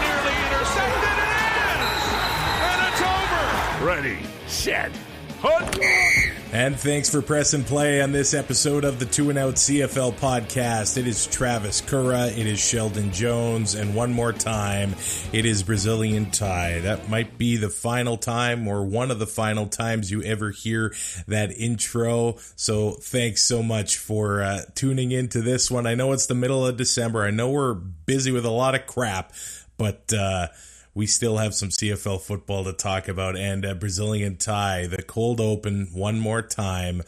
nearly intercepted. It is! And it's over! Ready, set, hunt! And thanks for pressing play on this episode of the 2 and Out CFL podcast. It is Travis Currah, it is Sheldon Jones, and one more time, it is Brazilian Ty. That might be the final time or one of the final times you ever hear that intro. So thanks so much for tuning into this one. I know it's the middle of December. I know we're busy with a lot of crap, but we still have some CFL football to talk about, and Brazilian Ty, the cold open one more time.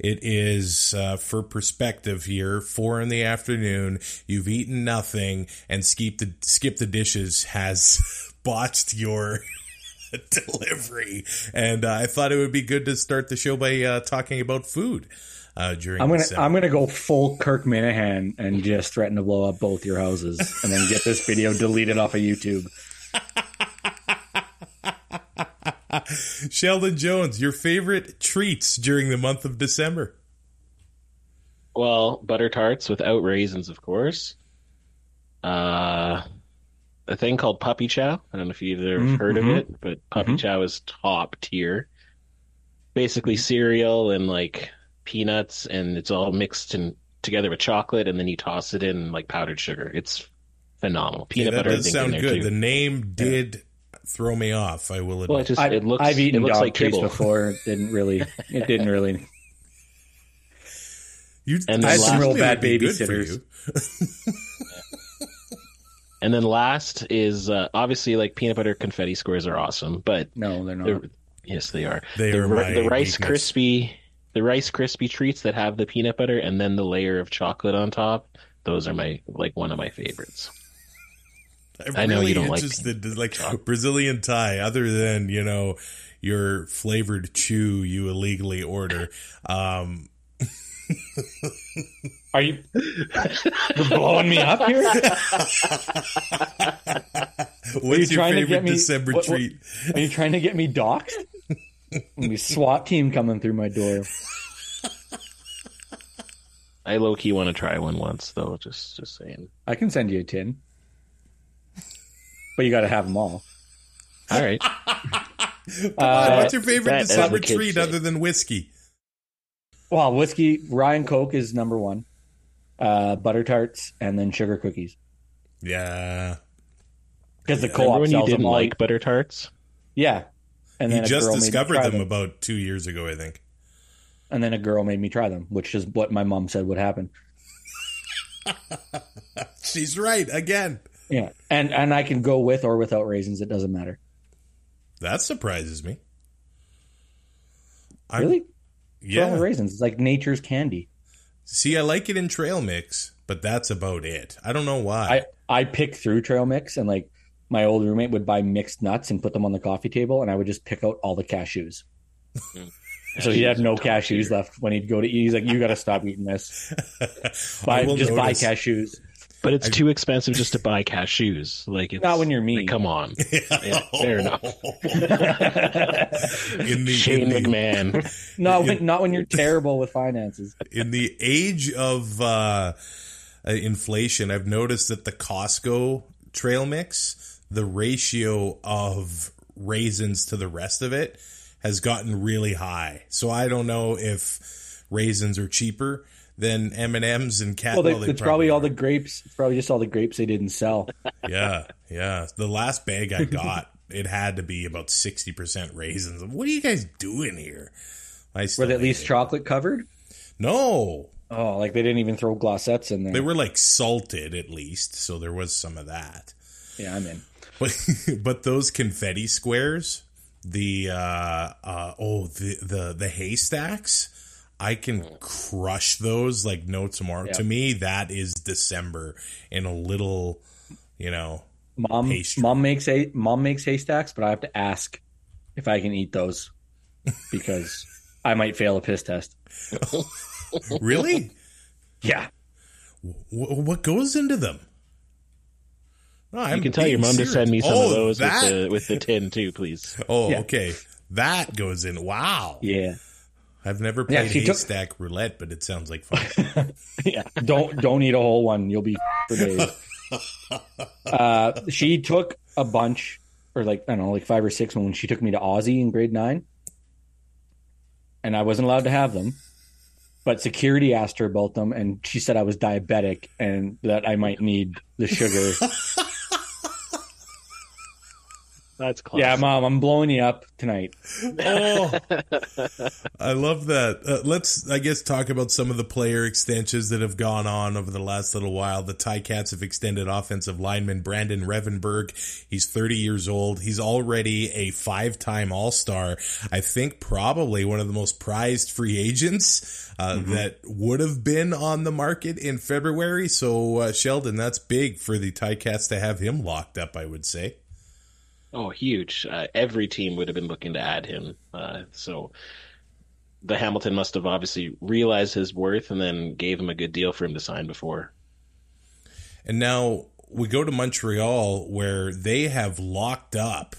It is, for perspective here, 4 p.m, you've eaten nothing, and Skip the Dishes has botched your delivery. And I thought it would be good to start the show by talking about food. I'm gonna go full Kirk Minahan and just threaten to blow up both your houses and then get this video deleted off of YouTube. Sheldon Jones, your favorite treats during the month of December? Well, butter tarts without raisins, of course. A thing called puppy chow. I don't know if you've ever heard of it, but puppy chow is top tier. Basically cereal and like peanuts, and it's all mixed in together with chocolate, and then you toss it in like powdered sugar. It's phenomenal. Peanut butter. That does sound good. Too. The name did throw me off, I will admit. Well, I've eaten dog like treats before. It didn't really. I had some real bad babysitters. And then last is obviously like peanut butter confetti squares are awesome, but no, they're not. Yes, they are. The Rice Krispie treats that have the peanut butter and then the layer of chocolate on top. Those are one of my favorites. I know you don't like it. Like Brazilian Thai, other than, you know, your flavored chew you illegally order. Are you blowing me up here? What's your favorite December treat? Are you trying to get me doxxed? Maybe SWAT team coming through my door. I low-key want to try one once, though, just saying. I can send you a tin. But you got to have them all. All right. What's your favorite December treat other than whiskey? Well, whiskey, rye and Coke is number one. Butter tarts, and then sugar cookies. Yeah. Because the co-op sells them all. Remember when you didn't like butter tarts? Yeah. And then you just discovered them about 2 years ago, I think. And then a girl made me try them, which is what my mom said would happen. She's right, again. Yeah, and I can go with or without raisins. It doesn't matter. That surprises me. Really? Yeah. With raisins. It's like nature's candy. See, I like it in trail mix, but that's about it. I don't know why. I pick through trail mix, and like my old roommate would buy mixed nuts and put them on the coffee table, and I would just pick out all the cashews. So he'd have no cashews left when he'd go to eat. He's like, you got to stop eating this. Buy cashews. But it's too expensive just to buy cashews. Like it's, not when you're me. Like, come on. Yeah, fair enough. Shane McMahon. Not when you're terrible with finances. In the age of inflation, I've noticed that the Costco trail mix, the ratio of raisins to the rest of it has gotten really high. So I don't know if raisins are cheaper than M&M's and cat. Well, it's probably all the grapes. It's probably just all the grapes they didn't sell. Yeah. The last bag I got, it had to be about 60% raisins. What are you guys doing here? Were they at least chocolate covered? No. Oh, like they didn't even throw glossettes in there. They were like salted at least, so there was some of that. Yeah, I'm in. But those confetti squares, the haystacks. I can crush those like no tomorrow. Yeah. To me, that is December in a little, you know, Mom makes haystacks, but I have to ask if I can eat those because I might fail a piss test. Really? Yeah. What goes into them? No, you can tell your mom to send me some of those with the tin too, please. Oh, yeah. Okay. That goes in. Wow. Yeah. I've never played haystack roulette, but it sounds like fun. Yeah. Don't eat a whole one. You'll be for days. She took a bunch, or like, I don't know, like 5 or 6 when she took me to Aussie in grade 9. And I wasn't allowed to have them. But security asked her about them, and she said I was diabetic and that I might need the sugar. That's close. Yeah, Mom, I'm blowing you up tonight. Oh, I love that. Let's, I guess, talk about some of the player extensions that have gone on over the last little while. The Ticats have extended offensive lineman Brandon Revenberg. He's 30 years old. He's already a 5-time All-Star. I think probably one of the most prized free agents that would have been on the market in February. So, Sheldon, that's big for the Ticats to have him locked up, I would say. Oh, huge. Every team would have been looking to add him. So the Hamilton must have obviously realized his worth and then gave him a good deal for him to sign before. And now we go to Montreal, where they have locked up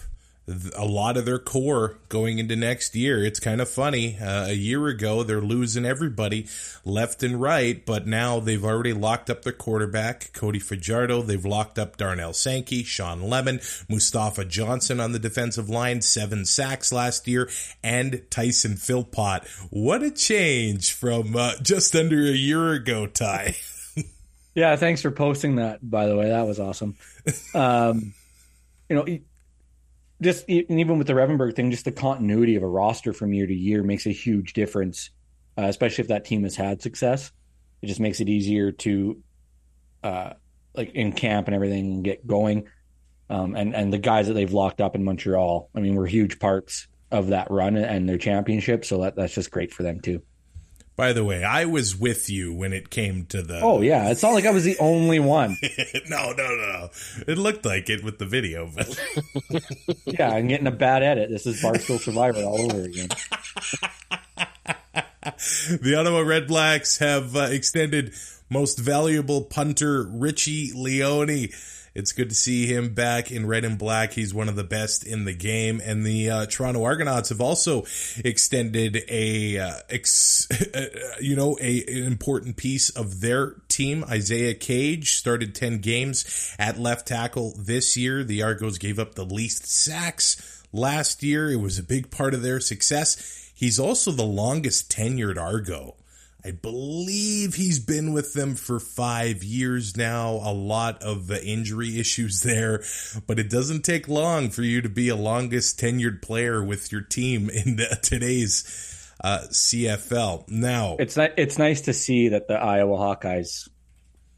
a lot of their core going into next year. It's kind of funny. A year ago, they're losing everybody left and right, but now they've already locked up their quarterback, Cody Fajardo. They've locked up Darnell Sankey, Sean Lemon, Mustafa Johnson on the defensive line, 7 sacks last year, and Tyson Philpot. What a change from just under a year ago, Ty. Yeah, thanks for posting that, by the way. That was awesome. Just even with the Revenberg thing, just the continuity of a roster from year to year makes a huge difference, especially if that team has had success. It just makes it easier to, like in camp and everything, and get going. And the guys that they've locked up in Montreal, I mean, were huge parts of that run and their championship. So that's just great for them too. By the way, I was with you when it came to the... Oh, yeah. It's not like I was the only one. No. It looked like it with the video. But... Yeah, I'm getting a bad edit. This is Barstool Survivor all over again. The Ottawa Redblacks have extended most valuable punter Richie Leone. It's good to see him back in red and black. He's one of the best in the game. And the Toronto Argonauts have also extended an important piece of their team. Isaiah Cage started 10 games at left tackle this year. The Argos gave up the least sacks last year. It was a big part of their success. He's also the longest tenured Argo. I believe he's been with them for 5 years now. A lot of the injury issues there, but it doesn't take long for you to be a longest tenured player with your team in today's CFL. Now, it's nice to see that the Iowa Hawkeyes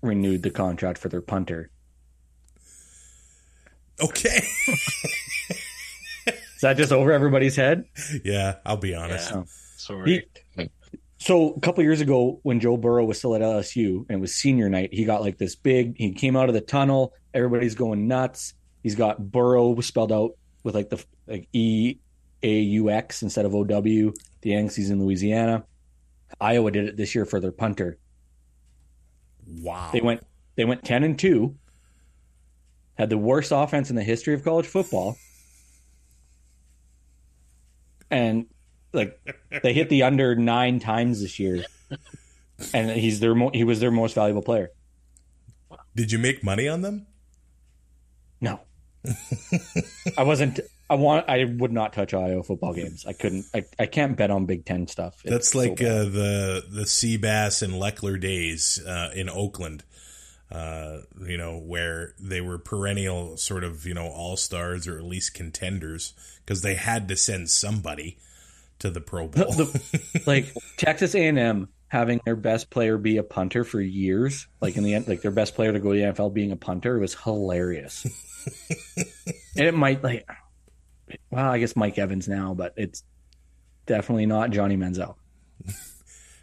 renewed the contract for their punter. Okay. Is that just over everybody's head? Yeah, I'll be honest. Yeah. Sorry. So a couple of years ago, when Joe Burrow was still at LSU and it was senior night, he got like this big, he came out of the tunnel, everybody's going nuts. He's got Burrow spelled out with like the EAUX instead of OW, the Yankees in Louisiana. Iowa did it this year for their punter. Wow. They went 10-2, had the worst offense in the history of college football. And like they hit the under 9 times this year, and he was their most valuable player. Did you make money on them? No, I wasn't. I would not touch Iowa football games. I couldn't. I can't bet on Big Ten stuff. That's like the Seabass and Leckler days in Oakland. Where they were perennial sort of all-stars or at least contenders because they had to send somebody to the Pro Bowl. Like Texas A&M having their best player be a punter for years, like in the end, like their best player to go to the NFL being a punter was hilarious. And it might I guess Mike Evans now, but it's definitely not Johnny Manziel.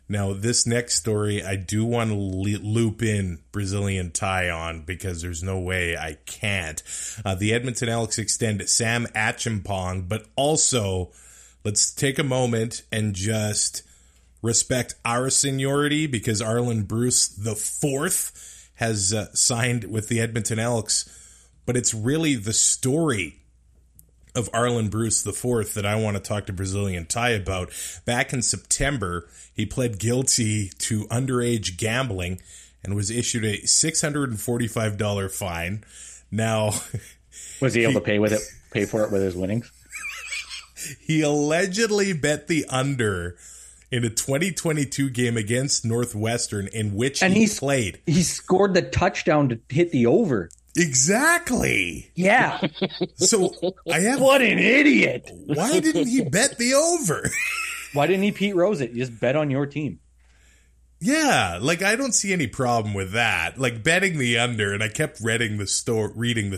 Now, this next story, I do want to loop in Brazilian Ty on because there's no way I can't. The Edmonton Elks extend Sam Achampong, but also let's take a moment and just respect our seniority because Arland Bruce the Fourth has signed with the Edmonton Elks. But it's really the story of Arland Bruce the Fourth that I want to talk to Brazilian Ty about. Back in September, he pled guilty to underage gambling and was issued a $645 fine. Now, was he able to pay for it with his winnings? He allegedly bet the under in a 2022 game against Northwestern, in which he played. He scored the touchdown to hit the over. Exactly. Yeah. So what an idiot. Why didn't he bet the over? Why didn't he Pete Rose it? You just bet on your team. Yeah, like I don't see any problem with that. Like betting the under, and I kept reading the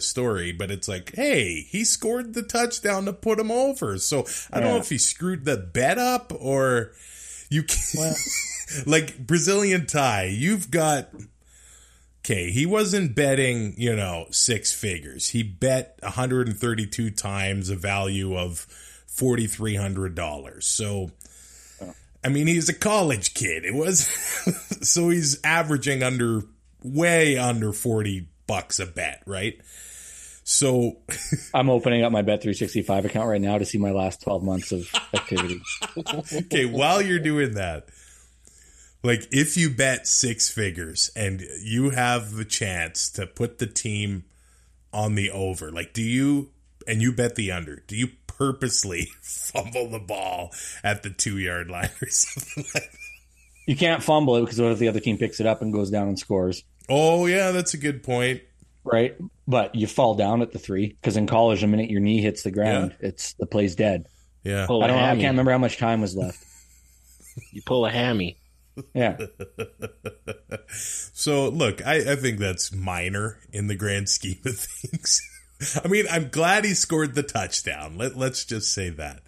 story, but it's like, hey, he scored the touchdown to put him over. So I don't know if he screwed the bet up or you can't. Well. Like Brazilian Ty, you've got. Okay, he wasn't betting, six figures. He bet 132 times a value of $4,300. So, he's a college kid. It was so he's averaging way under $40 a bet, right? So I'm opening up my Bet365 account right now to see my last 12 months of activity. Okay, while you're doing that. Like, if you bet six figures and you have the chance to put the team on the over, like, you bet the under, do you purposely fumble the ball at the 2-yard line or something like that? You can't fumble it because what if the other team picks it up and goes down and scores? Oh, yeah, that's a good point. Right? But you fall down at the 3 because in college, the minute your knee hits the ground, the play's dead. Yeah. I can't remember how much time was left. You pull a hammy. Yeah. So, look, I think that's minor in the grand scheme of things. I'm glad he scored the touchdown. Let's just say that.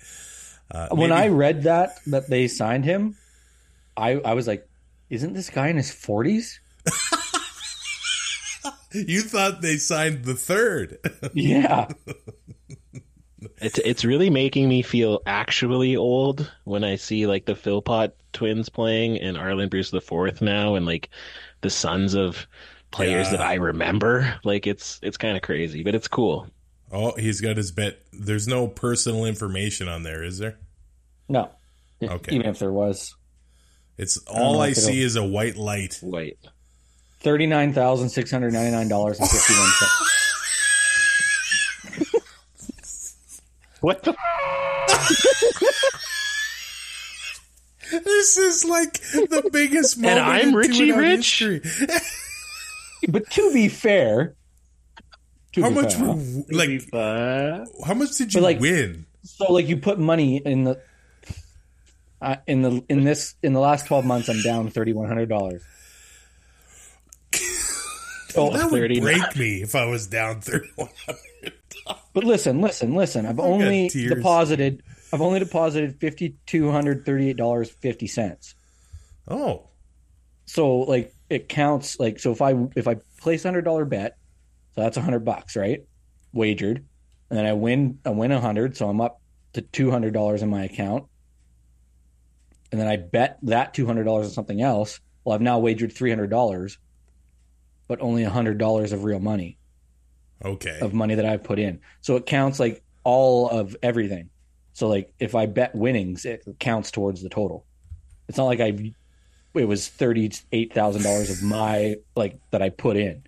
When I read that they signed him, I was like, isn't this guy in his 40s? You thought they signed the third. Yeah. It's really making me feel actually old when I see like the Philpot twins playing and Arland Bruce the Fourth now and like the sons of players that I remember. Like it's kind of crazy, but it's cool. Oh, he's got his bet. There's no personal information on there, is there? No. Okay. Even if there was. It's all I see is a white light. White. $39,699.51. What the? This is like the biggest moment. And I'm Richie Rich. But to be fair, how much did you win? So, like, you put money in the in the last 12 months. I'm down $3,100. Oh, that would break me if I was down $3,100. But listen. I've only deposited $5,238.50. Oh, so like it counts. Like so, if I place $100 bet, so that's $100, right? Wagered, and then I win $100, so I'm up to $200 in my account. And then I bet that $200 on something else. Well, I've now wagered $300, but only $100 of real money. Okay. Of money that I've put in. So it counts like all of everything. So like if I bet winnings, it counts towards the total. It's not like it was $38,000 of my like that I put in.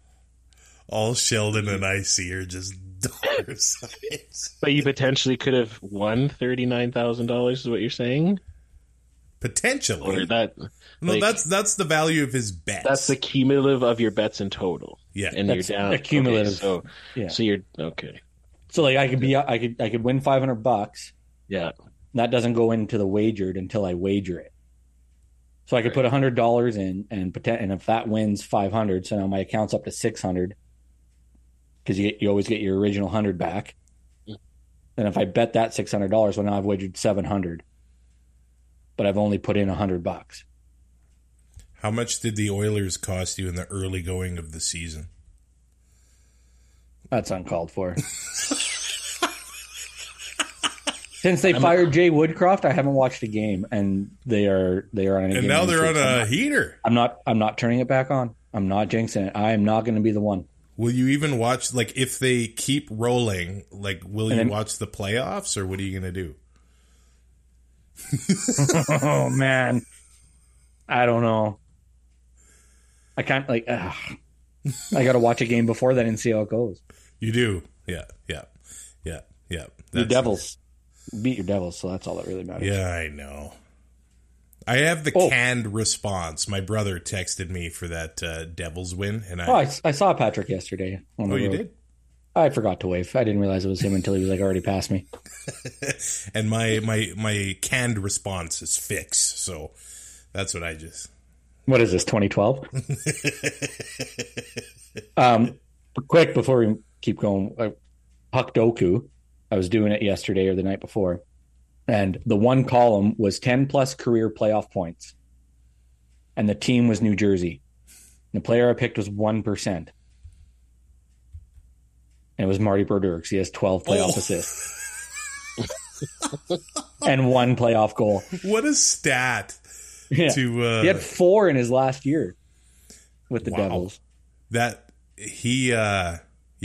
All Sheldon and I see are just dollar signs. But you potentially could have won $39,000 is what you're saying? Potentially. Or that, no, like, that's the value of his bets. That's the cumulative of your bets in total. Yeah, and you're down. Cumulative. Okay, so you're okay. So like I could win $500. Yeah, that doesn't go into the wagered until I wager it. So I could put $100 in and if that wins $500, so now my account's up to $600 because you always get your original $100 back. And if I bet that $600, well now I've wagered $700. But I've only put in $100. How much did the Oilers cost you in the early going of the season? That's uncalled for. Since they fired Jay Woodcroft, I haven't watched a game, and they are on. And now they're on a heater. I'm not turning it back on. I'm not jinxing it. I am not going to be the one. Will you even watch? Like, if they keep rolling, like, will you watch the playoffs, or what are you going to do? Oh man, I don't know. I can't. Like, I got to watch a game before that and see how it goes. You do, yeah. The Devils. Beat your Devils, so that's all that really matters. Yeah, I know. I have the canned response. My brother texted me for that Devils win, and I saw Patrick yesterday. You did? I forgot to wave. I didn't realize it was him until he was like already past me. And my canned response is fix. So that's what I just. What is this, 2012? Quick before we keep going, Puck Doku. I was doing it yesterday or the night before, and the one column was 10 plus career playoff points, and the team was New Jersey. And the player I picked was 1%, and it was Marty Berger because he has 12 playoff assists and one playoff goal. What a stat! Yeah. He had 4 in his last year with the Devils.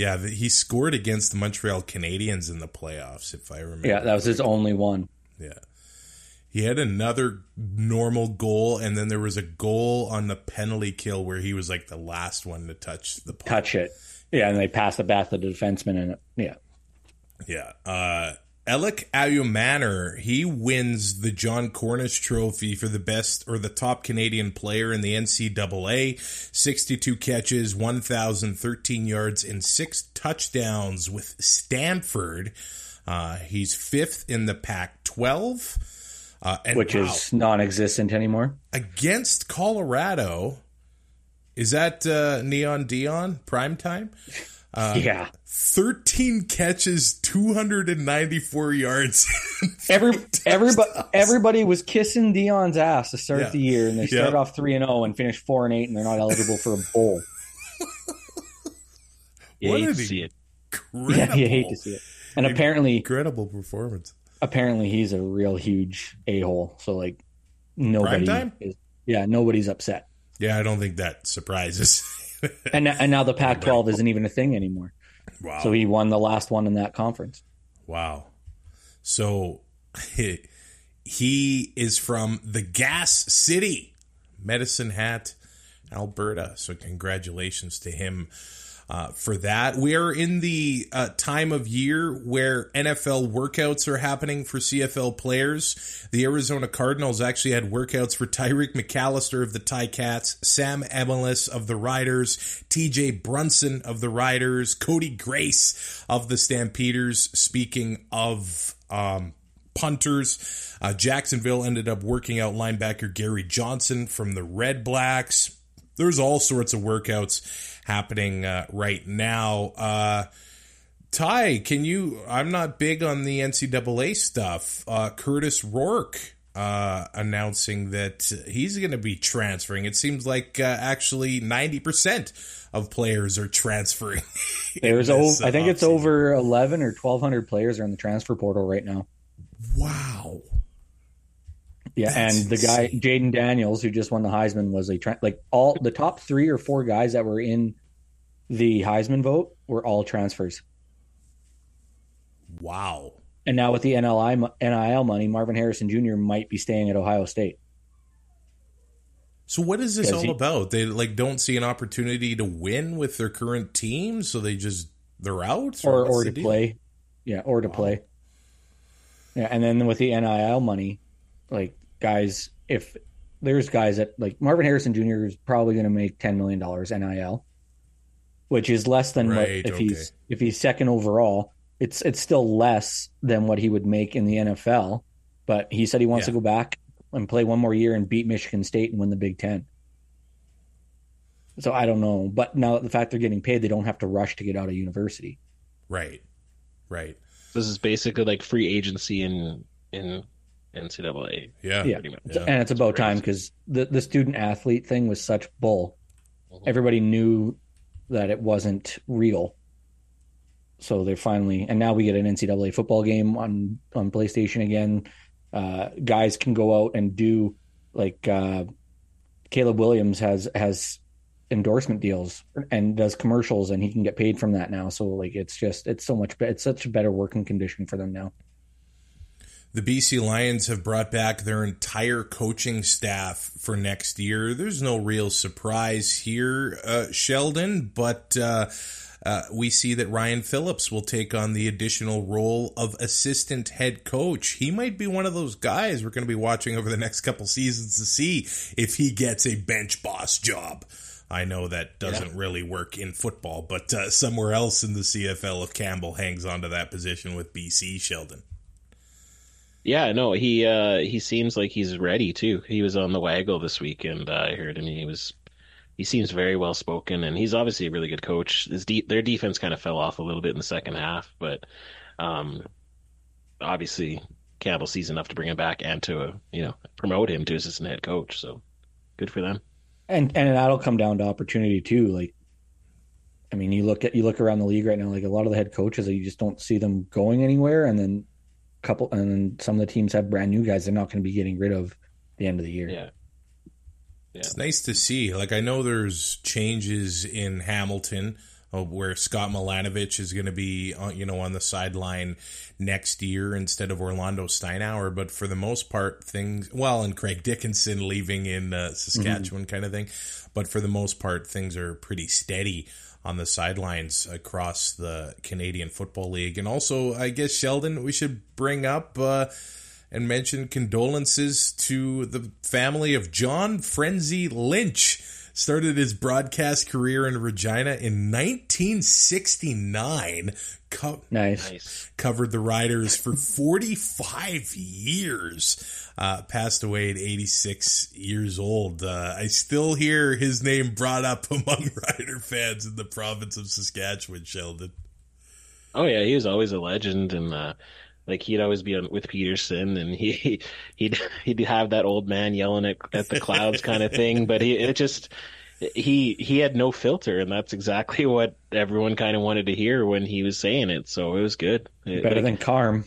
Yeah, he scored against the Montreal Canadiens in the playoffs, if I remember. Yeah, that was his only one. Yeah. He had another normal goal, and then there was a goal on the penalty kill where he was like the last one to touch the puck. Touch it. Yeah, and they passed it back to the defenseman. And Yeah. Alec Ayumanner, he wins the Jon Cornish Trophy for the best or the top Canadian player in the NCAA. 62 catches, 1,013 yards, and 6 touchdowns with Stanford. He's 5th in the Pac-12. Which is non-existent anymore. Against Colorado. Is that Neon Dion primetime? Yeah. 13 catches, 294 yards. Everybody was kissing Dion's ass to start the year, and they started off 3-0 and finished 4-8, and they're not eligible for a bowl. You hate to see it. And apparently incredible performance. Apparently he's a real huge a-hole, so like nobody's upset. Yeah, I don't think that surprises. And now the Pac-12 isn't even a thing anymore. Wow. So he won the last one in that conference. Wow. So he is from the Gas City, Medicine Hat, Alberta. So congratulations to him for that. We are in the time of year where NFL workouts are happening for CFL players. The Arizona Cardinals actually had workouts for Tyreek McAllister of the Ty Cats, Sam Emilis of the Riders, TJ Brunson of the Riders, Cody Grace of the Stampeders. Speaking of punters, Jacksonville ended up working out linebacker Gary Johnson from the Red Blacks. There's all sorts of workouts happening right now. Ty, can you? I'm not big on the NCAA stuff. Curtis Rourke announcing that he's going to be transferring. It seems like actually 90% of players are transferring. I think it's over 11 or 1,200 players are in the transfer portal right now. Wow. Yeah, and the guy, Jaden Daniels, who just won the Heisman, was all the top 3 or 4 guys that were in the Heisman vote were all transfers. Wow. And now with the NIL money, Marvin Harrison Jr. might be staying at Ohio State. So what is this all about? They don't see an opportunity to win with their current team, so they're out? Or to play. Yeah, or to play. Yeah, and then with the NIL money, guys, if there's guys that Marvin Harrison Jr. is probably going to make $10 million NIL, which is less than if he's second overall. It's still less than what he would make in the NFL. But he said he wants to go back and play one more year and beat Michigan State and win the Big Ten. So I don't know. But now that the fact they're getting paid, they don't have to rush to get out of university. Right. This is basically free agency in NCAA. Yeah. And it's about time, because the student athlete thing was such bull. Everybody knew that it wasn't real. So they're finally, and now we get an NCAA football game on PlayStation again. Guys can go out and do, like, Caleb Williams has endorsement deals and does commercials, and he can get paid from that now. So, like, it's such a better working condition for them now. The BC Lions have brought back their entire coaching staff for next year. There's no real surprise here, Sheldon, but we see that Ryan Phillips will take on the additional role of assistant head coach. He might be one of those guys we're going to be watching over the next couple seasons to see if he gets a bench boss job. I know that doesn't really work in football, but somewhere else in the CFL if Campbell hangs on to that position with BC, Sheldon. Yeah, no, he seems like he's ready, too. He was on the Waggle this week, and I heard him. He seems very well-spoken, and he's obviously a really good coach. Their defense kind of fell off a little bit in the second half, but obviously Campbell sees enough to bring him back and to promote him to assistant head coach, so good for them. And that'll come down to opportunity, too. Like, I mean, you look around the league right now, like a lot of the head coaches, you just don't see them going anywhere, and then some of the teams have brand new guys they're not going to be getting rid of at the end of the year. Yeah. Yeah. It's nice to see. Like, I know there's changes in Hamilton where Scott Milanovich is going to be on the sideline next year instead of Orlando Steinauer. But for the most part, and Craig Dickinson leaving in Saskatchewan kind of thing. But for the most part, things are pretty steady on the sidelines across the Canadian Football League. And also, I guess, Sheldon, we should bring up and mention condolences to the family of John Frenzy Lynch. Started his broadcast career in Regina in 1969. Nice. Covered the Riders for 45 years. Passed away at 86 years old. I still hear his name brought up among Rider fans in the province of Saskatchewan, Sheldon. Oh, yeah, he was always a legend, and like, he'd always be on with Peterson, and he'd have that old man yelling at the clouds kind of thing. But he had no filter, and that's exactly what everyone kind of wanted to hear when he was saying it. So it was good. Better than Carm.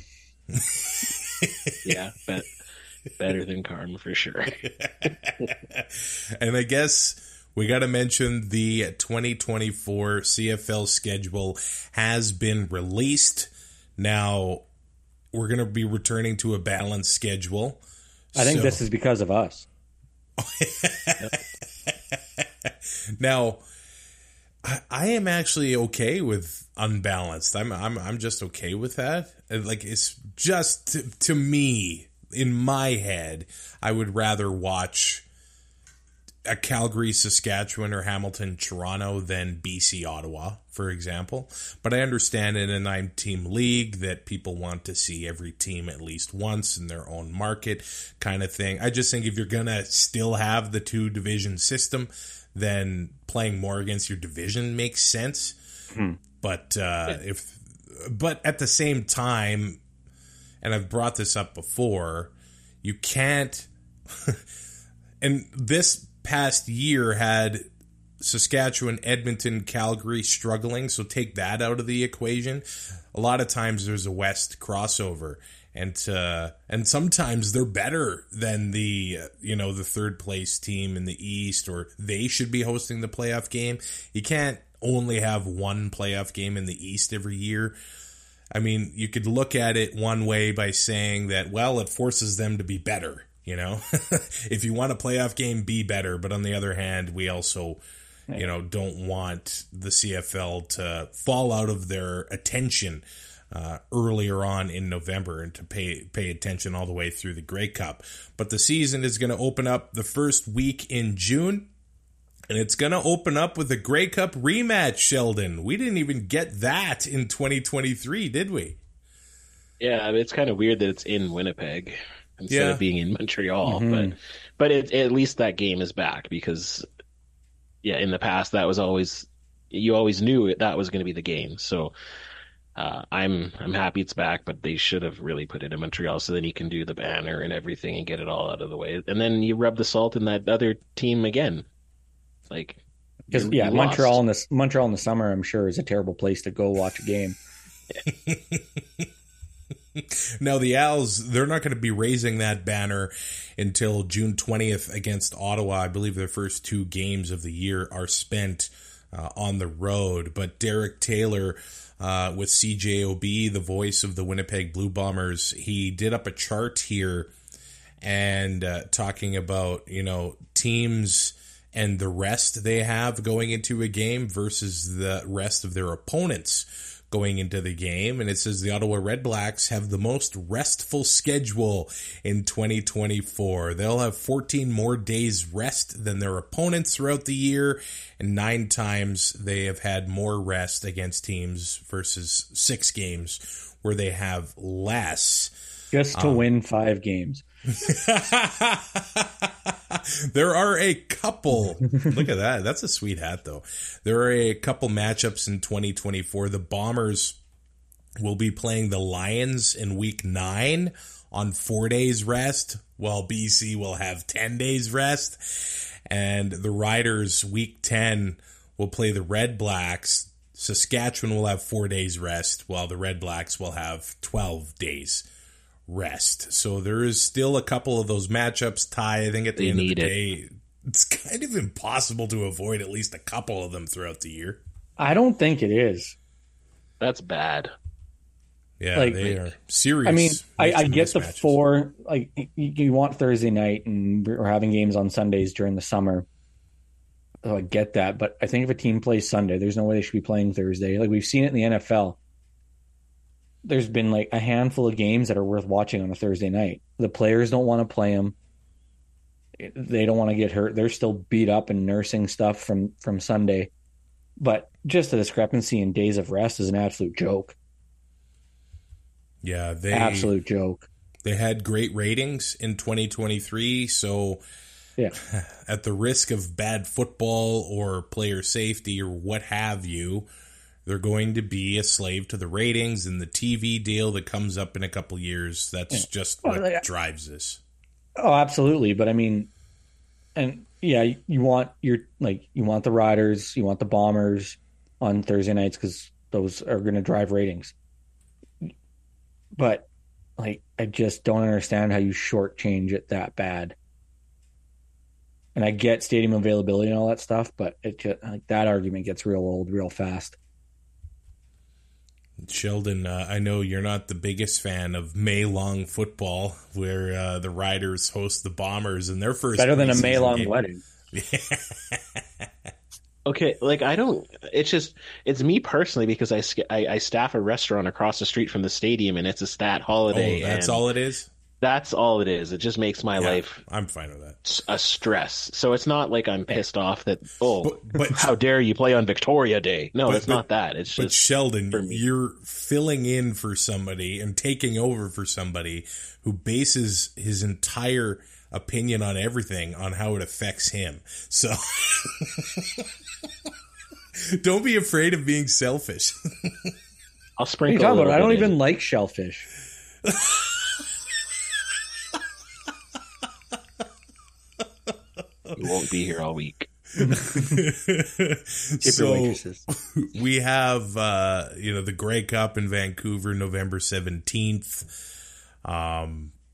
Yeah, better than Carm for sure. And I guess we got to mention the 2024 CFL schedule has been released now. We're going to be returning to a balanced schedule. I think this is because of us. Now, I am actually okay with unbalanced. I'm just okay with that. Like, it's just to me, in my head, I would rather watch a Calgary, Saskatchewan, or Hamilton, Toronto than BC, Ottawa, for example. But I understand in a 9-team league that people want to see every team at least once in their own market kind of thing. I just think if you're going to still have the 2-division system, then playing more against your division makes sense. But but at the same time, and I've brought this up before, you can't... and this past year had Saskatchewan, Edmonton, Calgary struggling, so take that out of the equation. A lot of times there's a West crossover, and sometimes they're better than the third place team in the East, or they should be hosting the playoff game. You can't only have one playoff game in the East every year. I mean, you could look at it one way by saying that, well, it forces them to be better. If you want a playoff game, be better. But on the other hand, we also, don't want the CFL to fall out of their attention earlier on in November and to pay attention all the way through the Grey Cup. But the season is going to open up the first week in June, and it's going to open up with a Grey Cup rematch, Sheldon. We didn't even get that in 2023, did we? Yeah, I mean, it's kind of weird that it's in Winnipeg instead of being in Montreal, but at least that game is back, because in the past that was always, you always knew that was going to be the game. So I'm happy it's back, but they should have really put it in Montreal so then you can do the banner and everything and get it all out of the way. And then you rub the salt in that other team again. Like, because yeah, Montreal in the summer, I'm sure, is a terrible place to go watch a game. Now the Owls, they're not going to be raising that banner until June 20th against Ottawa. I believe their first two games of the year are spent on the road. But Derek Taylor with CJOB, the voice of the Winnipeg Blue Bombers, he did up a chart here and talking about, you know, teams and the rest they have going into a game versus the rest of their opponents going into the game, and it says the Ottawa Red Blacks have the most restful schedule in 2024. They'll have 14 more days rest than their opponents throughout the year, and 9 times they have had more rest against teams versus 6 games where they have less. Just to win 5 games. There are a couple. Look at that. That's a sweet hat, though. There are a couple matchups in 2024. The Bombers will be playing the Lions in Week 9 on 4 days rest, while BC will have 10 days rest. And the Riders, Week 10, will play the Red Blacks. Saskatchewan will have 4 days rest, while the Red Blacks will have 12 days rest. So there is still a couple of those matchups, Ty. I think at the end of the day, it's kind of impossible to avoid at least a couple of them throughout the year. I don't think it is. That's bad. Yeah, like, they are serious. I mean, I get the matches. 4. Like, you want Thursday night, and we're having games on Sundays during the summer. So I get that, but I think if a team plays Sunday, there's no way they should be playing Thursday. Like, we've seen it in the NFL. There's been like a handful of games that are worth watching on a Thursday night. The players don't want to play them. They don't want to get hurt. They're still beat up and nursing stuff from Sunday. But just the discrepancy in days of rest is an absolute joke. Yeah, absolute joke. They had great ratings in 2023, so yeah. At the risk of bad football or player safety or what have you, they're going to be a slave to the ratings and the TV deal that comes up in a couple years. That's just what drives this. Oh, absolutely. But I mean, and yeah, you want the Riders, you want the Bombers on Thursday nights because those are going to drive ratings. But like, I just don't understand how you shortchange it that bad. And I get stadium availability and all that stuff, but it just, like, that argument gets real old real fast. Sheldon, I know you're not the biggest fan of May-long football, where the Riders host the Bombers in their first. Better than a May-long wedding. Okay, like I don't. It's just me personally because I staff a restaurant across the street from the stadium, and it's a stat holiday. Oh, that's all it is. That's all it is. It just makes my life. I'm fine with that. A stress. So it's not like I'm pissed off that but how dare you play on Victoria Day? No, it's not that. It's just Sheldon, you're filling in for somebody and taking over for somebody who bases his entire opinion on everything on how it affects him. So don't be afraid of being selfish. I'll sprinkle. I don't even like shellfish. You won't be here all week. So we have, the Grey Cup in Vancouver, November 17th.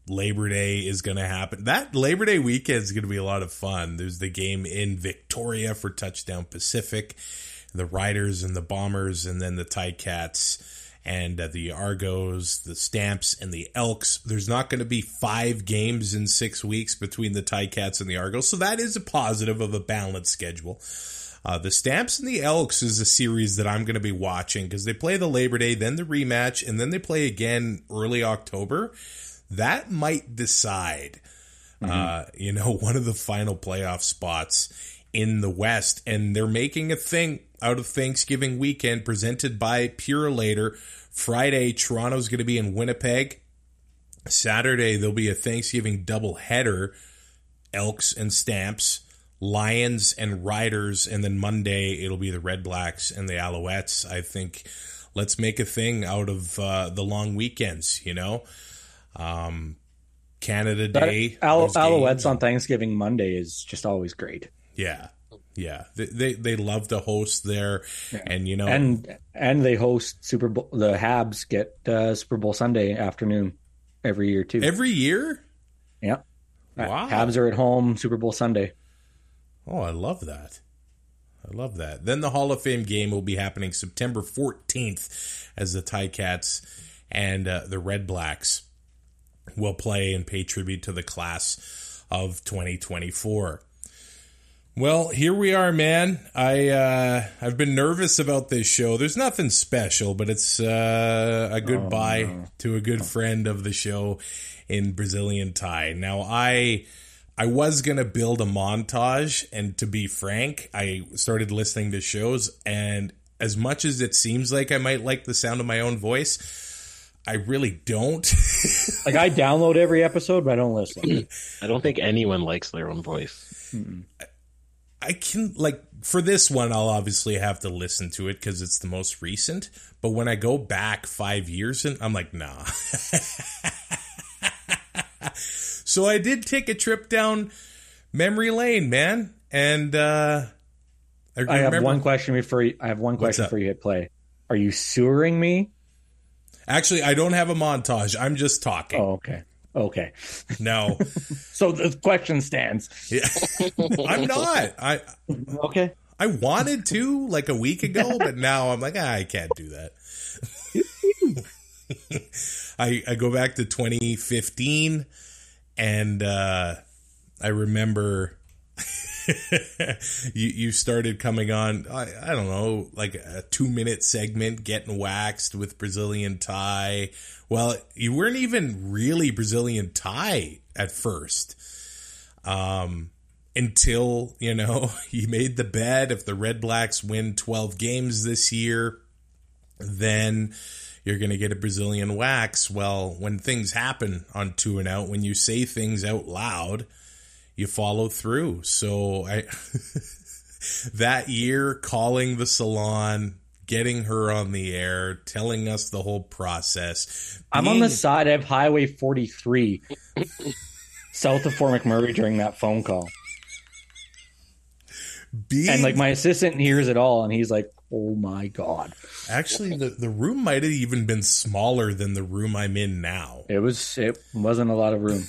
Labor Day is going to happen. That Labor Day weekend is going to be a lot of fun. There's the game in Victoria for Touchdown Pacific, the Riders and the Bombers, and then the Ticats and the Argos, the Stamps, and the Elks. There's not going to be 5 games in 6 weeks between the Ticats and the Argos, so that is a positive of a balanced schedule. The Stamps and the Elks is a series that I'm going to be watching because they play the Labor Day, then the rematch, and then they play again early October. That might decide, one of the final playoff spots in the West, and they're making a thing out of Thanksgiving weekend presented by Purelator. Friday, Toronto's going to be in Winnipeg. Saturday, there'll be a Thanksgiving doubleheader, Elks and Stamps, Lions and Riders, and then Monday, it'll be the Red Blacks and the Alouettes. I think Let's make a thing out of the long weekends, you know? Canada Day. Alouettes on Thanksgiving Monday is just always great. Yeah. Yeah, they love to host there, and you know, and they host Super Bowl. The Habs get Super Bowl Sunday afternoon every year too. Every year, yeah. Wow, Habs are at home Super Bowl Sunday. Oh, I love that. I love that. Then the Hall of Fame game will be happening September 14th as the Ticats and the Red Blacks will play and pay tribute to the class of 2024. Well, here we are, man. I've been nervous about this show. There's nothing special, but it's a goodbye to a good friend of the show in Brazilian Ty. Now, I was going to build a montage, and to be frank, I started listening to shows, and as much as it seems like I might like the sound of my own voice, I really don't. Like, I download every episode, but I don't listen. I don't think anyone likes their own voice. Mm-mm. I can, like, for this one, I'll obviously have to listen to it because it's the most recent. But when I go back 5 years, and I'm like, nah. So I did take a trip down memory lane, man. And I have one question before you. I have one question before you hit play. Are you sewering me? Actually, I don't have a montage. I'm just talking. Oh, okay. Okay. No. So the question stands. Yeah. I'm not. Okay. I wanted to like a week ago, but now I'm like, I can't do that. I go back to 2015 and I remember you started coming on, I don't know, like a 2-minute segment, getting waxed with Brazilian Ty. Well, you weren't even really Brazilian Ty at first until, you know, you made the bet. If the Red Blacks win 12 games this year, then you're going to get a Brazilian wax. Well, when things happen on 2 and Out, when you say things out loud, you follow through. So I that year, calling the salon, getting her on the air, telling us the whole process. I'm on the side of Highway 43 south of Fort McMurray during that phone call. And like my assistant hears it all and he's like, oh my God. Actually, the room might have even been smaller than the room I'm in now. It wasn't a lot of room.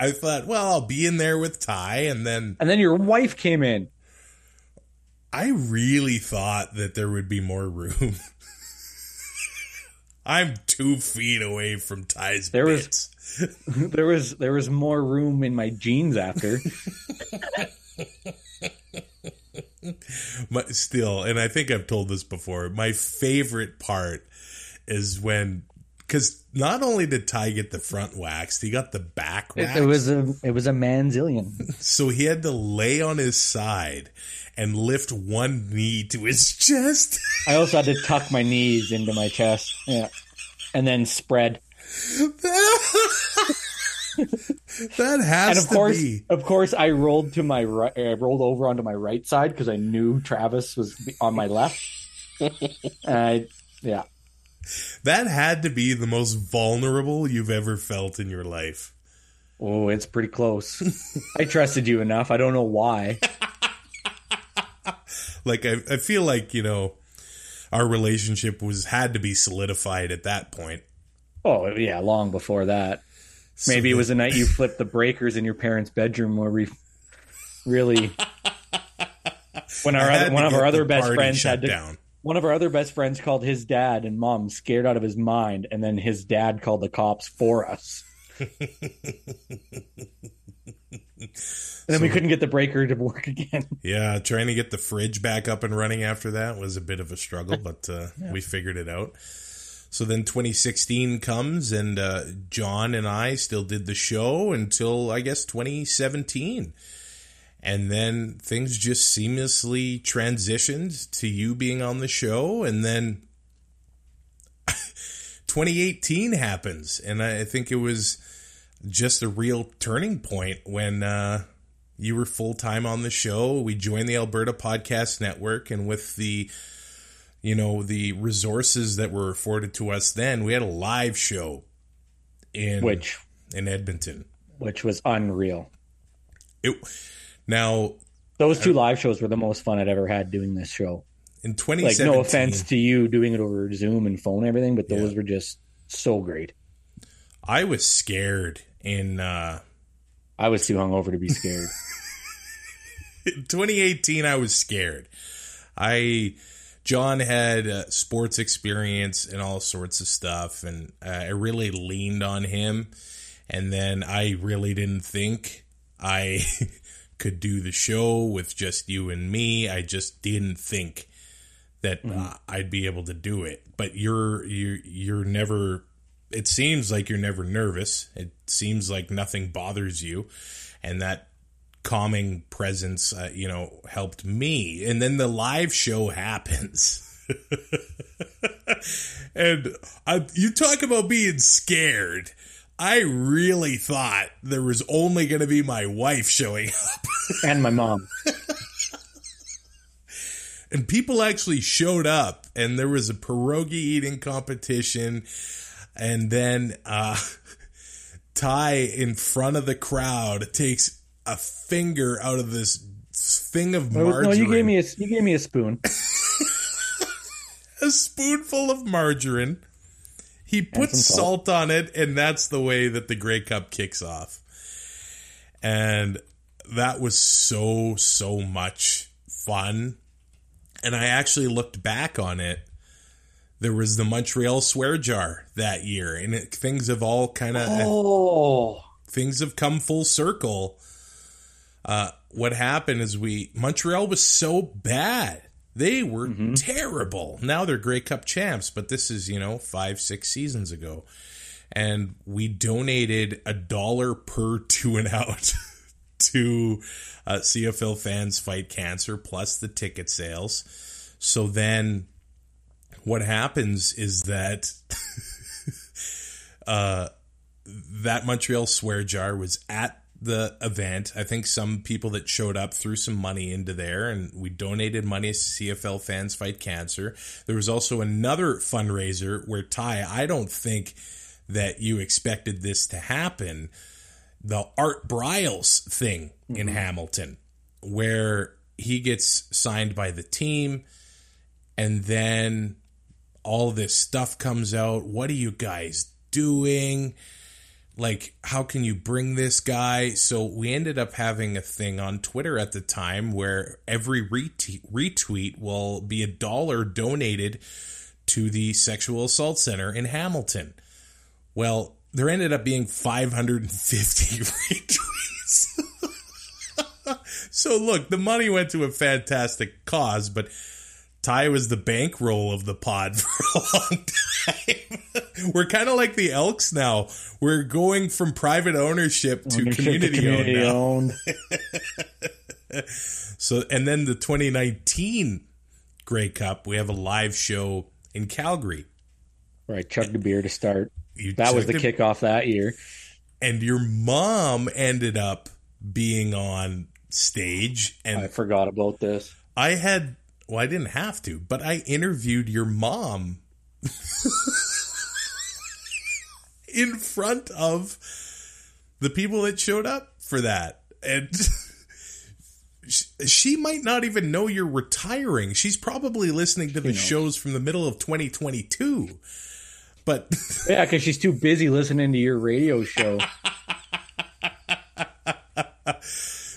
I thought, well, I'll be in there with Ty. And then your wife came in. I really thought that there would be more room. I'm 2 feet away from Ty's bits. There was more room in my jeans after. But still, and I think I've told this before, my favorite part is when, because not only did Ty get the front waxed, he got the back waxed. It was a manzillion. So he had to lay on his side and lift one knee to his chest. I also had to tuck my knees into my chest. Yeah. And then spread. That has and of course, be. Of course, I rolled to my right. I rolled over onto my right side because I knew Travis was on my left. Yeah. That had to be the most vulnerable you've ever felt in your life. Oh, it's pretty close. I trusted you enough. I don't know why. Like, I feel like, you know, our relationship had to be solidified at that point. Oh, yeah, long before that. So maybe it was the night you flipped the breakers in your parents' bedroom where we really... One of our other best friends called his dad and mom scared out of his mind, and then his dad called the cops for us. And then we couldn't get the breaker to work again. Yeah, trying to get the fridge back up and running after that was a bit of a struggle, but we figured it out. So then 2016 comes, and John and I still did the show until, I guess, 2017. And then things just seamlessly transitioned to you being on the show. And then 2018 happens, and I think it was just a real turning point when you were full-time on the show. We joined the Alberta Podcast Network, and with the you know, the resources that were afforded to us then. We had a live show in Edmonton, which was unreal. Those two live shows were the most fun I'd ever had doing this show. In 2017, like, no offense to you doing it over Zoom and phone and everything, but those were just so great. I was scared I was too hungover to be scared. In 2018, I was scared. John had sports experience and all sorts of stuff, and I really leaned on him. And then I really didn't think I could do the show with just you and me. I just didn't think that I'd be able to do it. But you're never. It seems like you're never nervous. It seems like nothing bothers you, and that calming presence, helped me. And then the live show happens, and you talk about being scared. I really thought there was only going to be my wife showing up and my mom. And people actually showed up, and there was a pierogi eating competition. And then Ty, in front of the crowd, takes a finger out of this thing of margarine. No, you gave me a spoon. A spoonful of margarine. He puts salt on it, and that's the way that the Grey Cup kicks off. And that was so, so much fun. And I actually looked back on it. There was the Montreal swear jar that year, and things have all kind of... Things have come full circle. What happened is Montreal was so bad. They were terrible. Now they're Grey Cup champs, but this is, 5-6 seasons ago. And we donated $1 per 2 and Out to CFL Fans Fight Cancer, plus the ticket sales. So then what happens is that that Montreal swear jar was at the event. I think some people that showed up threw some money into there, and we donated money to CFL Fans Fight Cancer. There was also another fundraiser where, Ty, I don't think that you expected this to happen. The Art Briles thing in Hamilton, where he gets signed by the team, and then all this stuff comes out. What are you guys doing? Like, how can you bring this guy? So we ended up having a thing on Twitter at the time where every retweet will be $1 donated to the Sexual Assault Center in Hamilton. Well, there ended up being 550 retweets. So look, the money went to a fantastic cause, but Ty was the bankroll of the pod for a long time. We're kind of like the Elks now. We're going from private ownership to community owned. So, and then the 2019 Grey Cup, we have a live show in Calgary. Right, chugged a beer to start. That was the kickoff that year. And your mom ended up being on stage. And I forgot about this. Well, I didn't have to, but I interviewed your mom in front of the people that showed up for that. And she might not even know you're retiring. She's probably listening to the shows from the middle of 2022. But yeah, because she's too busy listening to your radio show.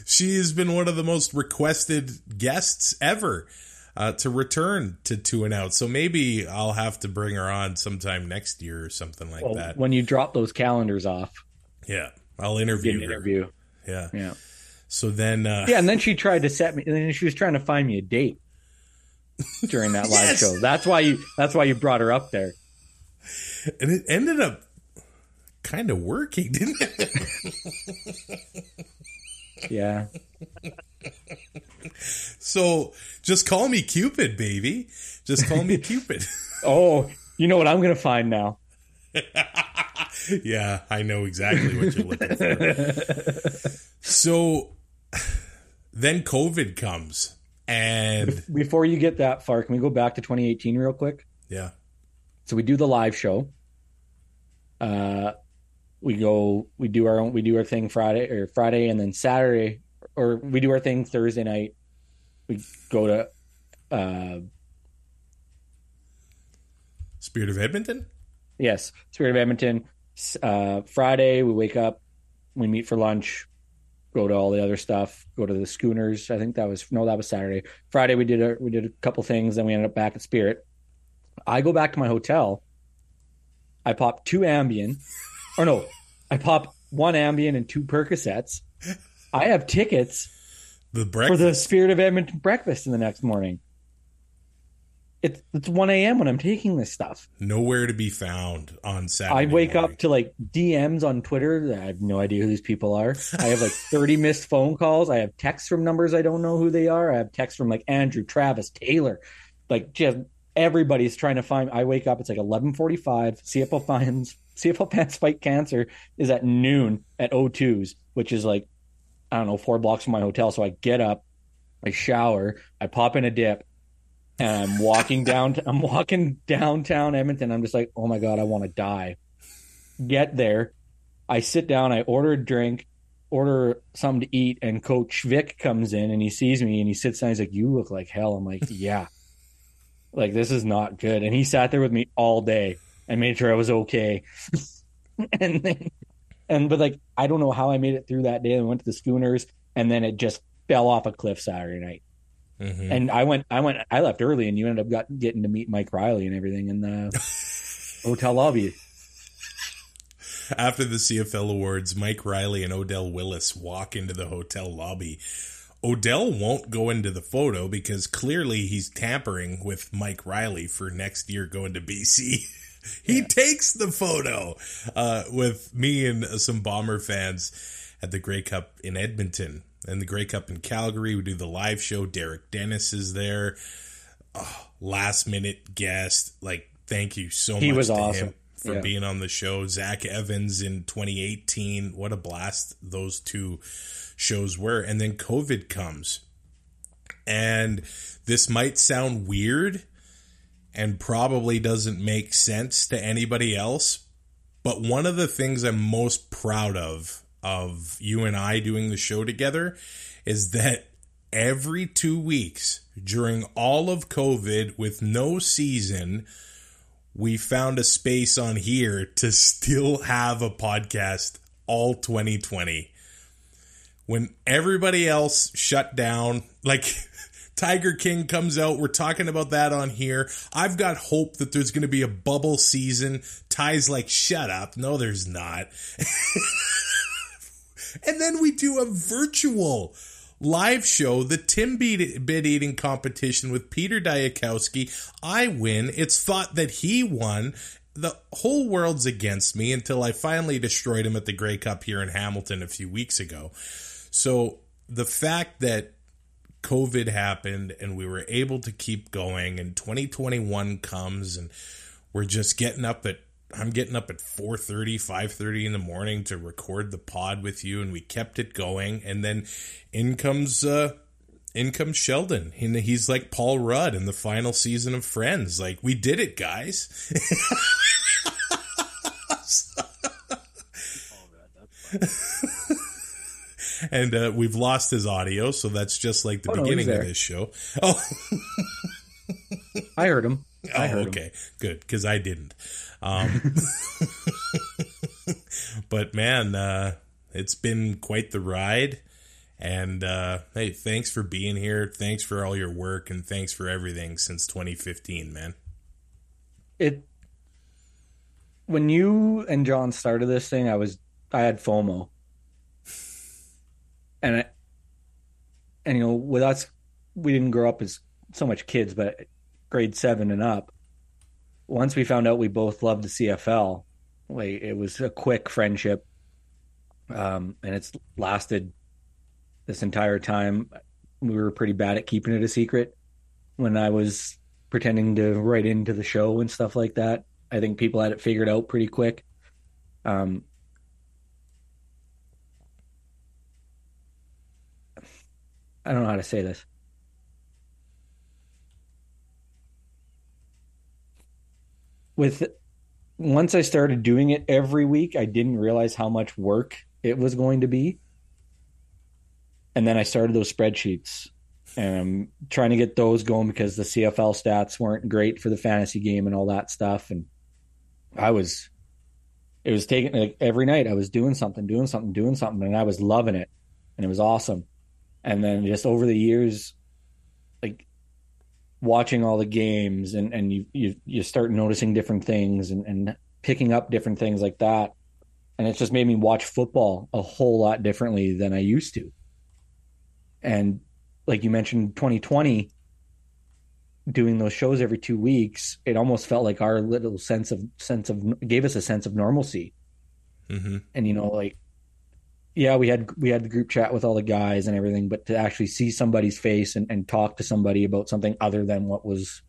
She has been one of the most requested guests ever. To return to 2 and Out. So maybe I'll have to bring her on sometime next year or something like that. When you drop those calendars off. Yeah. I'll interview her. Yeah. Yeah. So then. Yeah. And then she tried to set me. And then she was trying to find me a date during that live show. That's why you brought her up there. And it ended up kind of working, didn't it? Yeah. So just call me Cupid, baby. Just call me Cupid. Oh, you know what I'm going to find now. Yeah, I know exactly what you're looking for. So then COVID comes, And before you get that far, can we go back to 2018 real quick? Yeah. So we do the live show. We do our thing Friday and then Saturday, or we do our thing Thursday night. We go to Spirit of Edmonton. Yes, Spirit of Edmonton. Friday we wake up, we meet for lunch, go to all the other stuff, go to the Schooners. I think that was Saturday. Friday we did a couple things, then we ended up back at Spirit. I go back to my hotel. I pop one Ambien and two Percocets. I have tickets for the Spirit of Edmonton breakfast in the next morning. It's 1 a.m. when I'm taking this stuff. Nowhere to be found on Saturday. I wake up to like DMs on Twitter. I have no idea who these people are. I have like 30 missed phone calls. I have texts from numbers I don't know who they are. I have texts from like Andrew, Travis, Taylor. Like just everybody's trying to find. I wake up. It's like 11:45. CFL fans fight cancer is at noon at O2's, which is like, I don't know, 4 blocks from my hotel. So I get up, I shower, I pop in a dip. And I'm walking downtown Edmonton. I'm just like, oh my God, I want to die. Get there. I sit down. I order a drink, order something to eat. And Coach Vic comes in and he sees me and he sits down. He's like, you look like hell. I'm like, yeah, like this is not good. And he sat there with me all day and made sure I was okay. But I don't know how I made it through that day. I went to the Schooners and then it just fell off a cliff Saturday night. Mm-hmm. And I left early and you ended up getting to meet Mike Riley and everything in the hotel lobby. After the CFL Awards, Mike Riley and Odell Willis walk into the hotel lobby. Odell won't go into the photo because clearly he's tampering with Mike Riley for next year going to BC. He takes the photo with me and some Bomber fans at the Grey Cup in Edmonton. And the Grey Cup in Calgary, we do the live show. Derek Dennis is there. Oh, last minute guest. Like, thank you so much. He was awesome. Him for being on the show. Zach Evans in 2018. What a blast those two shows were. And then COVID comes. And this might sound weird and probably doesn't make sense to anybody else. But one of the things I'm most proud of you and I doing the show together is that every 2 weeks during all of COVID with no season, we found a space on here to still have a podcast all 2020. When everybody else shut down, like Tiger King comes out, we're talking about that on here. I've got hope that there's going to be a bubble season. Ty's like, shut up. No, there's not. And then we do a virtual live show, the Tim Bit Eating Competition with Peter Diakowski. I win. It's thought that he won. The whole world's against me until I finally destroyed him at the Grey Cup here in Hamilton a few weeks ago. So the fact that COVID happened and we were able to keep going and 2021 comes and we're just I'm getting up at 4:30, 5:30 in the morning to record the pod with you, and we kept it going. And then in comes Sheldon, and he's like Paul Rudd in the final season of Friends. Like, we did it, guys. And we've lost his audio, so that's just like the beginning of this show. Oh, I heard him. Okay, good, because I didn't. But man, it's been quite the ride. And hey, thanks for being here. Thanks for all your work, and thanks for everything since 2015, man. When you and John started this thing, I had FOMO, and you know, with us, we didn't grow up as so much kids, but grade 7 and up. Once we found out we both loved the CFL, like, it was a quick friendship, and it's lasted this entire time. We were pretty bad at keeping it a secret when I was pretending to write into the show and stuff like that. I think people had it figured out pretty quick. I don't know how to say this. once I started doing it every week, I didn't realize how much work it was going to be. And then I started those spreadsheets and I'm trying to get those going because the CFL stats weren't great for the fantasy game and all that stuff. And it was taking, like, every night I was doing something, and I was loving it, and it was awesome. And then just over the years, like watching all the games and you start noticing different things and picking up different things like that. And it's just made me watch football a whole lot differently than I used to. And like you mentioned, 2020, doing those shows every 2 weeks, it almost felt like our little sense of gave us a sense of normalcy. Mm-hmm. And, you know, like, yeah, we had the group chat with all the guys and everything, but to actually see somebody's face and talk to somebody about something other than what was,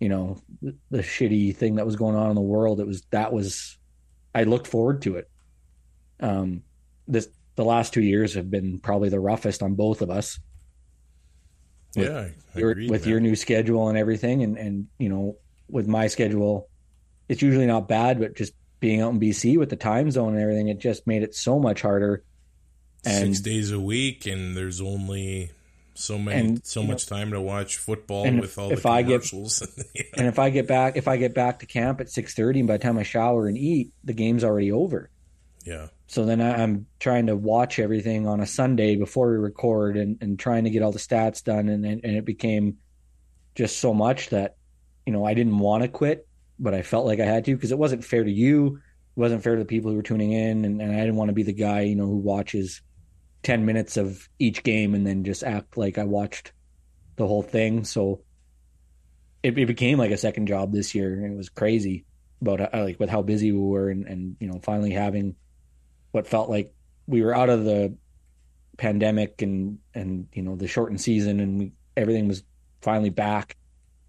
you know, the shitty thing that was going on in the world. I looked forward to it. The last 2 years have been probably the roughest on both of us. With your new schedule and everything, and you know, with my schedule, it's usually not bad, but just being out in BC with the time zone and everything, it just made it so much harder. And 6 days a week, and there's only so much time to watch football with all the commercials. And if I get back to camp at 6:30, and by the time I shower and eat, the game's already over. Yeah. So then I'm trying to watch everything on a Sunday before we record and trying to get all the stats done. And it became just so much that, you know, I didn't want to quit, but I felt like I had to, because it wasn't fair to you. It wasn't fair to the people who were tuning in. And I didn't want to be the guy, you know, who watches 10 minutes of each game and then just act like I watched the whole thing. So it became like a second job this year. And it was crazy about like with how busy we were and, you know, finally having what felt like we were out of the pandemic and you know, the shortened season and everything was finally back.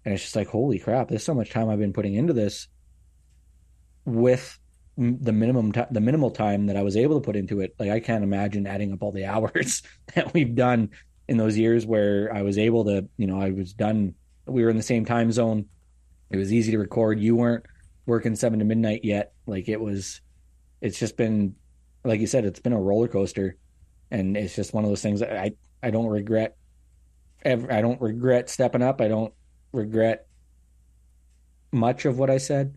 And it's just like, holy crap, there's so much time I've been putting into this with the minimal time that I was able to put into it. Like, I can't imagine adding up all the hours that we've done in those years where I was able to, you know, I was done. We were in the same time zone. It was easy to record. You weren't working 7 to midnight yet. Like, it's just been, like you said, it's been a roller coaster, and it's just one of those things that I don't regret. I don't regret stepping up. I don't regret much of what I said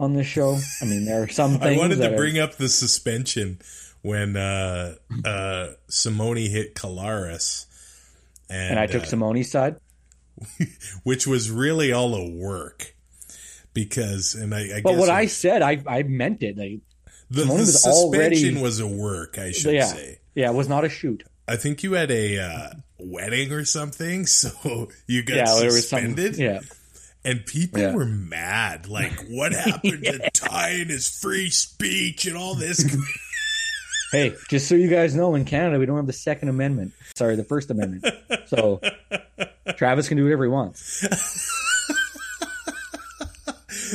on this show. I mean, there are some things. I wanted to bring up the suspension when Simone hit Kolaris, and I took Simone's side, which was really all a work because, and I guess, but what I said, I meant it. Like, the suspension was a work, I should say. Yeah, it was not a shoot. I think you had a wedding or something, so you got suspended. Yeah. And people were mad. Like, what happened to Ty and his free speech and all this? Hey, just so you guys know, in Canada, we don't have the Second Amendment. Sorry, the First Amendment. So Travis can do whatever he wants.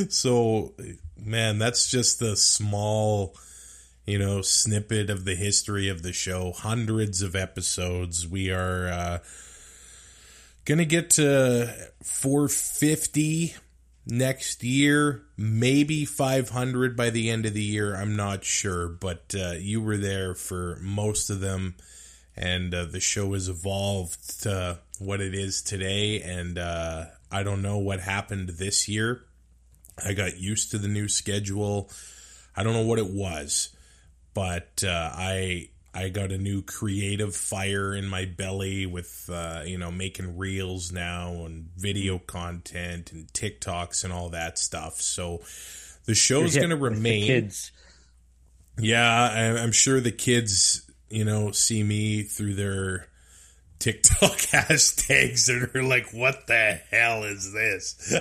So, man, that's just the small, you know, snippet of the history of the show. Hundreds of episodes. We are going to get to 450 next year, maybe 500 by the end of the year. I'm not sure, but you were there for most of them, and the show has evolved to what it is today, and I don't know what happened this year. I got used to the new schedule. I don't know what it was, but I got a new creative fire in my belly with, you know, making reels now and video content and TikToks and all that stuff. So the show's going to remain. The kids. Yeah, I'm sure the kids, you know, see me through their TikTok hashtags and are like, what the hell is this?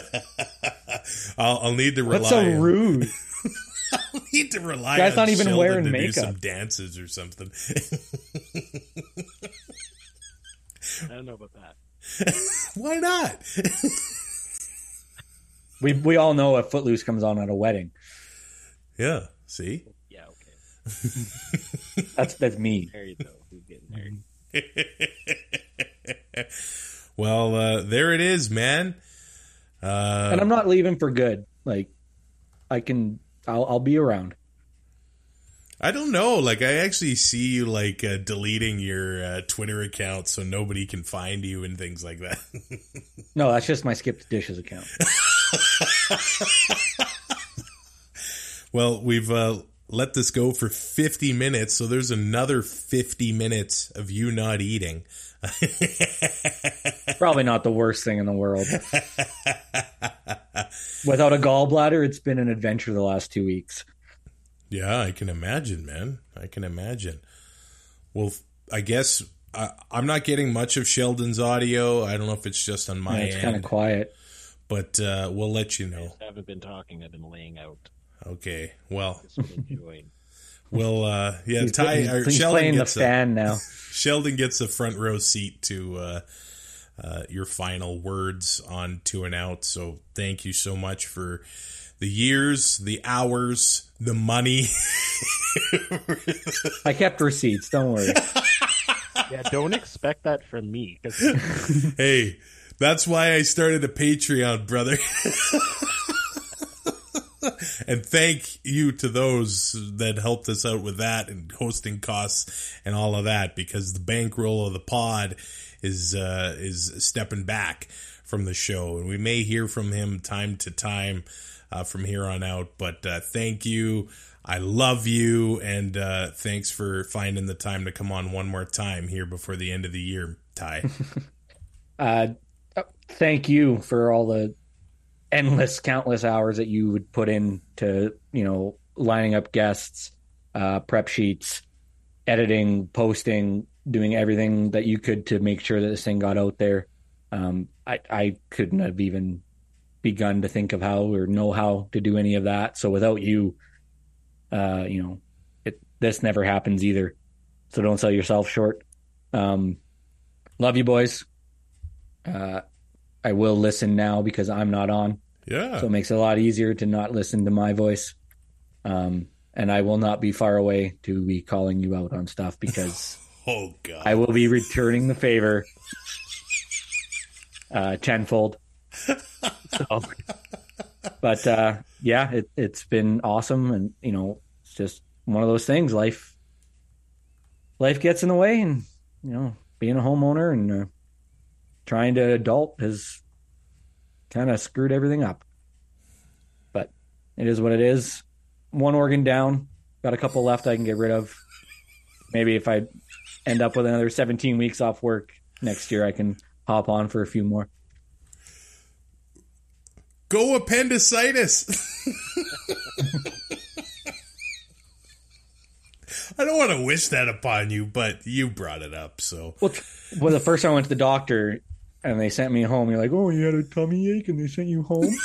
I'll need to rely. That's so rude. I'll need to rely on not even wearing to makeup. Do some dances or something. I don't know about that. Why not? We all know if Footloose comes on at a wedding. Yeah. See? Yeah, okay. That's me. Married, though. Who's getting married? Well, there it is, man. And I'm not leaving for good. Like, I'll be around. I don't know. Like, I actually see you, like, deleting your Twitter account so nobody can find you and things like that. No, that's just my Skip the Dishes account. Well, we've let this go for 50 minutes, so there's another 50 minutes of you not eating. Probably not the worst thing in the world. Without a gallbladder, it's been an adventure the last 2 weeks. Yeah, I can imagine, man. I can imagine. Well, I guess I'm not getting much of Sheldon's audio. I don't know if it's just on my end. It's kind of quiet. But we'll let you know. I haven't been talking. I've been laying out. Okay, well. Well, yeah, he's Sheldon playing gets the fan now. Sheldon gets a front row seat to your final words on 2 and Out. So thank you so much for the years, the hours, the money. I kept receipts, don't worry. Yeah, don't expect that from me. Hey, that's why I started a Patreon, brother. And thank you to those that helped us out with that and hosting costs and all of that, because the bankroll of the pod is stepping back from the show. And we may hear from him time to time. From here on out, but thank you. I love you, and thanks for finding the time to come on one more time here before the end of the year, Ty. Thank you for all the countless hours that you would put in to, lining up guests, prep sheets, editing, posting, doing everything that you could to make sure that this thing got out there. I couldn't have even begun to think of how or know how to do any of that. So without you, this never happens either. So don't sell yourself short. Love you, boys. I will listen now because I'm not on. Yeah. So it makes it a lot easier to not listen to my voice. And I will not be far away to be calling you out on stuff because oh, God. I will be returning the favor tenfold. So, but yeah, it's been awesome, and it's just one of those things. Life gets in the way, and being a homeowner and trying to adult has kind of screwed everything up. But it is what it is. One organ down, got a couple left I can get rid of. Maybe if I end up with another 17 weeks off work next year, I can hop on for a few more. Go appendicitis. I don't want to wish that upon you, but you brought it up. So, well, the first time I went to the doctor and they sent me home, you're like, oh, you had a tummy ache and they sent you home?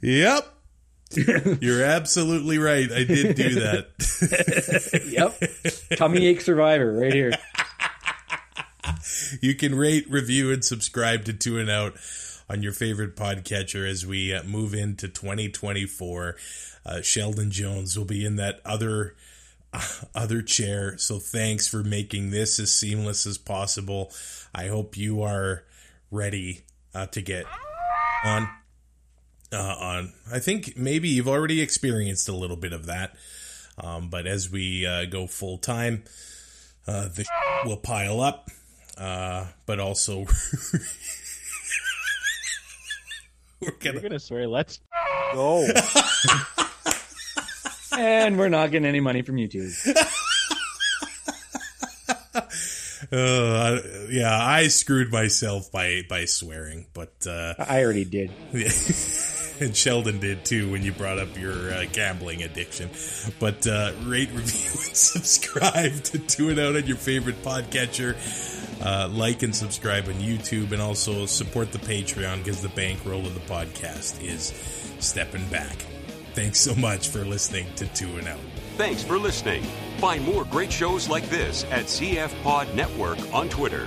Yep. You're absolutely right. I did do that. Yep. Tummy ache survivor right here. You can rate, review, and subscribe to 2 and Out on your favorite podcatcher as we move into 2024. Sheldon Jones will be in that other chair. So thanks for making this as seamless as possible. I hope you are ready to get on. I think maybe you've already experienced a little bit of that. But as we go full time, the will pile up. But also you're gonna swear, let's go. And we're not getting any money from YouTube. Yeah, I screwed myself by swearing, but I already did. And Sheldon did too when you brought up your gambling addiction. But rate, review, and subscribe to 2 and Out on your favorite podcatcher. Like and subscribe on YouTube, and also support the Patreon because the bankroll of the podcast is stepping back. Thanks so much for listening to 2 and Out. Thanks for listening. Find more great shows like this at CF Pod Network on Twitter.